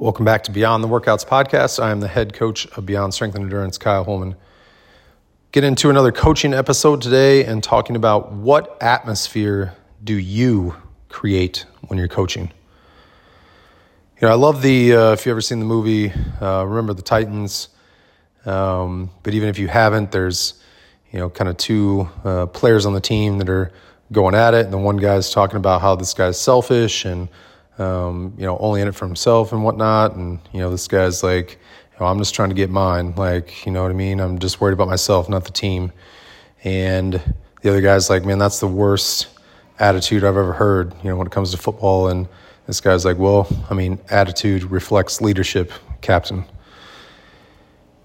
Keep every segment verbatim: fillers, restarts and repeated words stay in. Welcome back to Beyond the Workouts podcast. I am the head coach of Beyond Strength and Endurance, Kyle Holman. Get into another coaching episode today and talking about what atmosphere do you create when you're coaching. You know, I love the, uh, if you've ever seen the movie, uh, Remember the Titans, um, but even if you haven't, there's, you know, kind of two uh, players on the team that are going at it, and the one guy's talking about how this guy's selfish and Um, you know, only in it for himself and whatnot. And, you know, this guy's like, oh, I'm just trying to get mine. Like, you know what I mean? I'm just worried about myself, not the team. And the other guy's like, man, that's the worst attitude I've ever heard, you know, when it comes to football. And this guy's like, well, I mean, attitude reflects leadership, captain.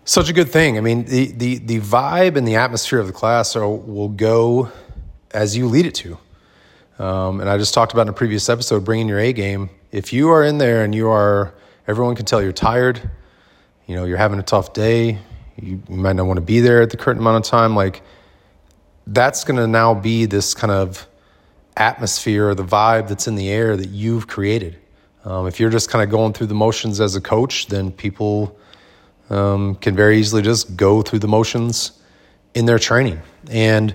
Such a good thing. I mean, the, the, the vibe and the atmosphere of the class are, will go as you lead it to. Um, and I just talked about in a previous episode, bringing your A game. If you are in there and you are, everyone can tell you're tired, you know, you're having a tough day, you, you might not want to be there at the current amount of time. Like, that's going to now be this kind of atmosphere or the vibe that's in the air that you've created. Um, if you're just kind of going through the motions as a coach, then people um, can very easily just go through the motions in their training. And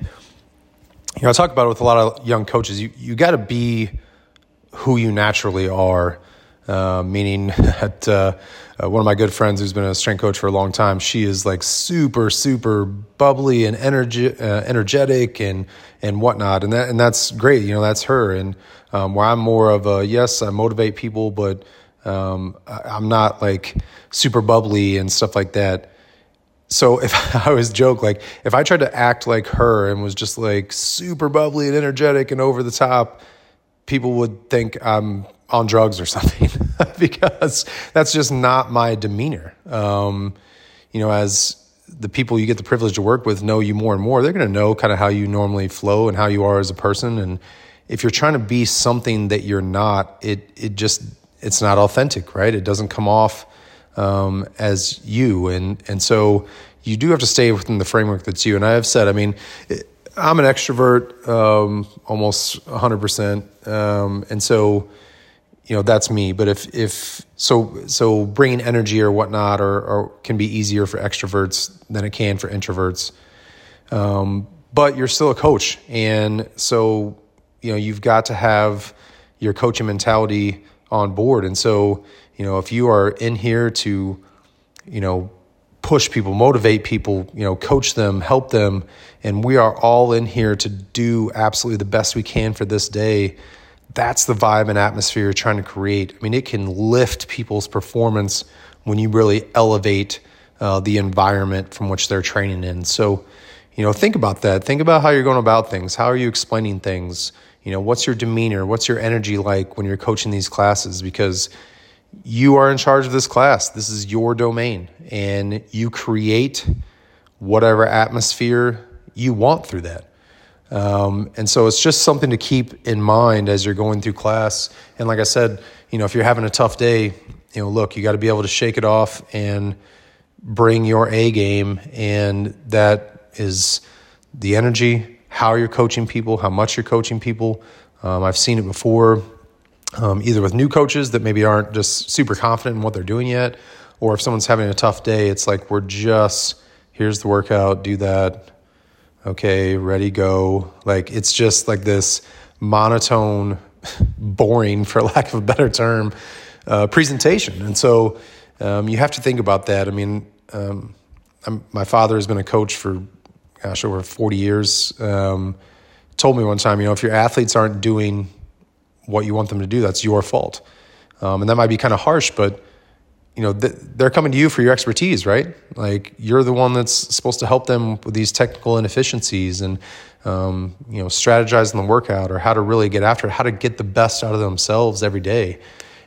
You know, I talk about it with a lot of young coaches. You you got to be who you naturally are, uh, meaning that uh, uh, one of my good friends who's been a strength coach for a long time, she is like super, super bubbly and energy, uh, energetic and and whatnot. And that and that's great. You know, that's her. And um, where I'm more of a, yes, I motivate people, but um, I, I'm not like super bubbly and stuff like that. So if I always joke, like if I tried to act like her and was just like super bubbly and energetic and over the top, people would think I'm on drugs or something because that's just not my demeanor. Um, you know, as the people you get the privilege to work with know you more and more, they're going to know kind of how you normally flow and how you are as a person. And if you're trying to be something that you're not, it it just it's not authentic, right? It doesn't come off Um, as you. And, and so you do have to stay within the framework that's you. And I have said, I mean, I'm an extrovert, um, almost a hundred percent. Um, and so, you know, that's me, but if, if, so, so bringing energy or whatnot, or, or can be easier for extroverts than it can for introverts. Um, but you're still a coach. And so, you know, you've got to have your coaching mentality on board. And so, you know, if you are in here to, you know, push people, motivate people, you know, coach them, help them, and we are all in here to do absolutely the best we can for this day, that's the vibe and atmosphere you're trying to create. I mean, it can lift people's performance when you really elevate uh, the environment from which they're training in. So, you know, think about that. Think about how you're going about things. How are you explaining things? You know, what's your demeanor? What's your energy like when you're coaching these classes? Because you are in charge of this class. This is your domain, and you create whatever atmosphere you want through that. Um, and so it's just something to keep in mind as you're going through class. And like I said, you know, if you're having a tough day, you know, look, you got to be able to shake it off and bring your A game. And that is the energy, how you're coaching people, how much you're coaching people. Um, I've seen it before, um, either with new coaches that maybe aren't just super confident in what they're doing yet, or if someone's having a tough day, it's like, we're just, here's the workout, do that. Okay, ready, go. Like, it's just like this monotone, boring, for lack of a better term, uh, presentation. And so um, you have to think about that. I mean, um, I'm, my father has been a coach for gosh, over forty years, um, told me one time, you know, if your athletes aren't doing what you want them to do, that's your fault. Um, and that might be kind of harsh, but, you know, th- they're coming to you for your expertise, right? Like, you're the one that's supposed to help them with these technical inefficiencies and, um, you know, strategizing the workout or how to really get after it, how to get the best out of themselves every day.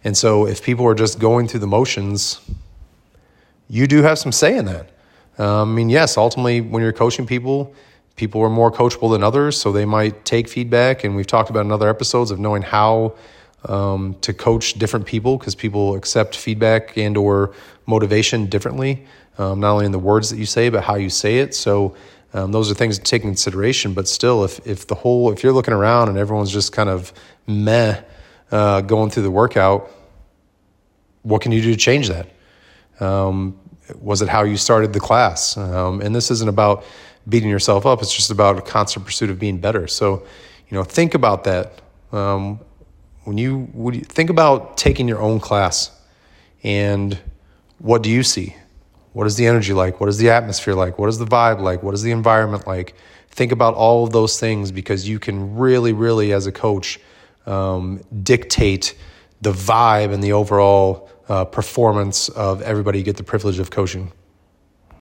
And so if people are just going through the motions, you do have some say in that. Um, I mean, yes, ultimately, when you're coaching people, people are more coachable than others, so they might take feedback. And we've talked about in other episodes of knowing how um, to coach different people, because people accept feedback and or motivation differently, um, not only in the words that you say, but how you say it. So um, those are things to take into consideration. But still, if if the whole if you're looking around and everyone's just kind of meh uh, going through the workout, what can you do to change that? Um, was it how you started the class? Um, and this isn't about beating yourself up. It's just about a constant pursuit of being better. So, you know, think about that. Um, when you, when you think about taking your own class, and what do you see? What is the energy like? What is the atmosphere like? What is the vibe like? What is the environment like? Think about all of those things, because you can really, really, as a coach, um, dictate the vibe and the overall uh, performance of everybody you get the privilege of coaching.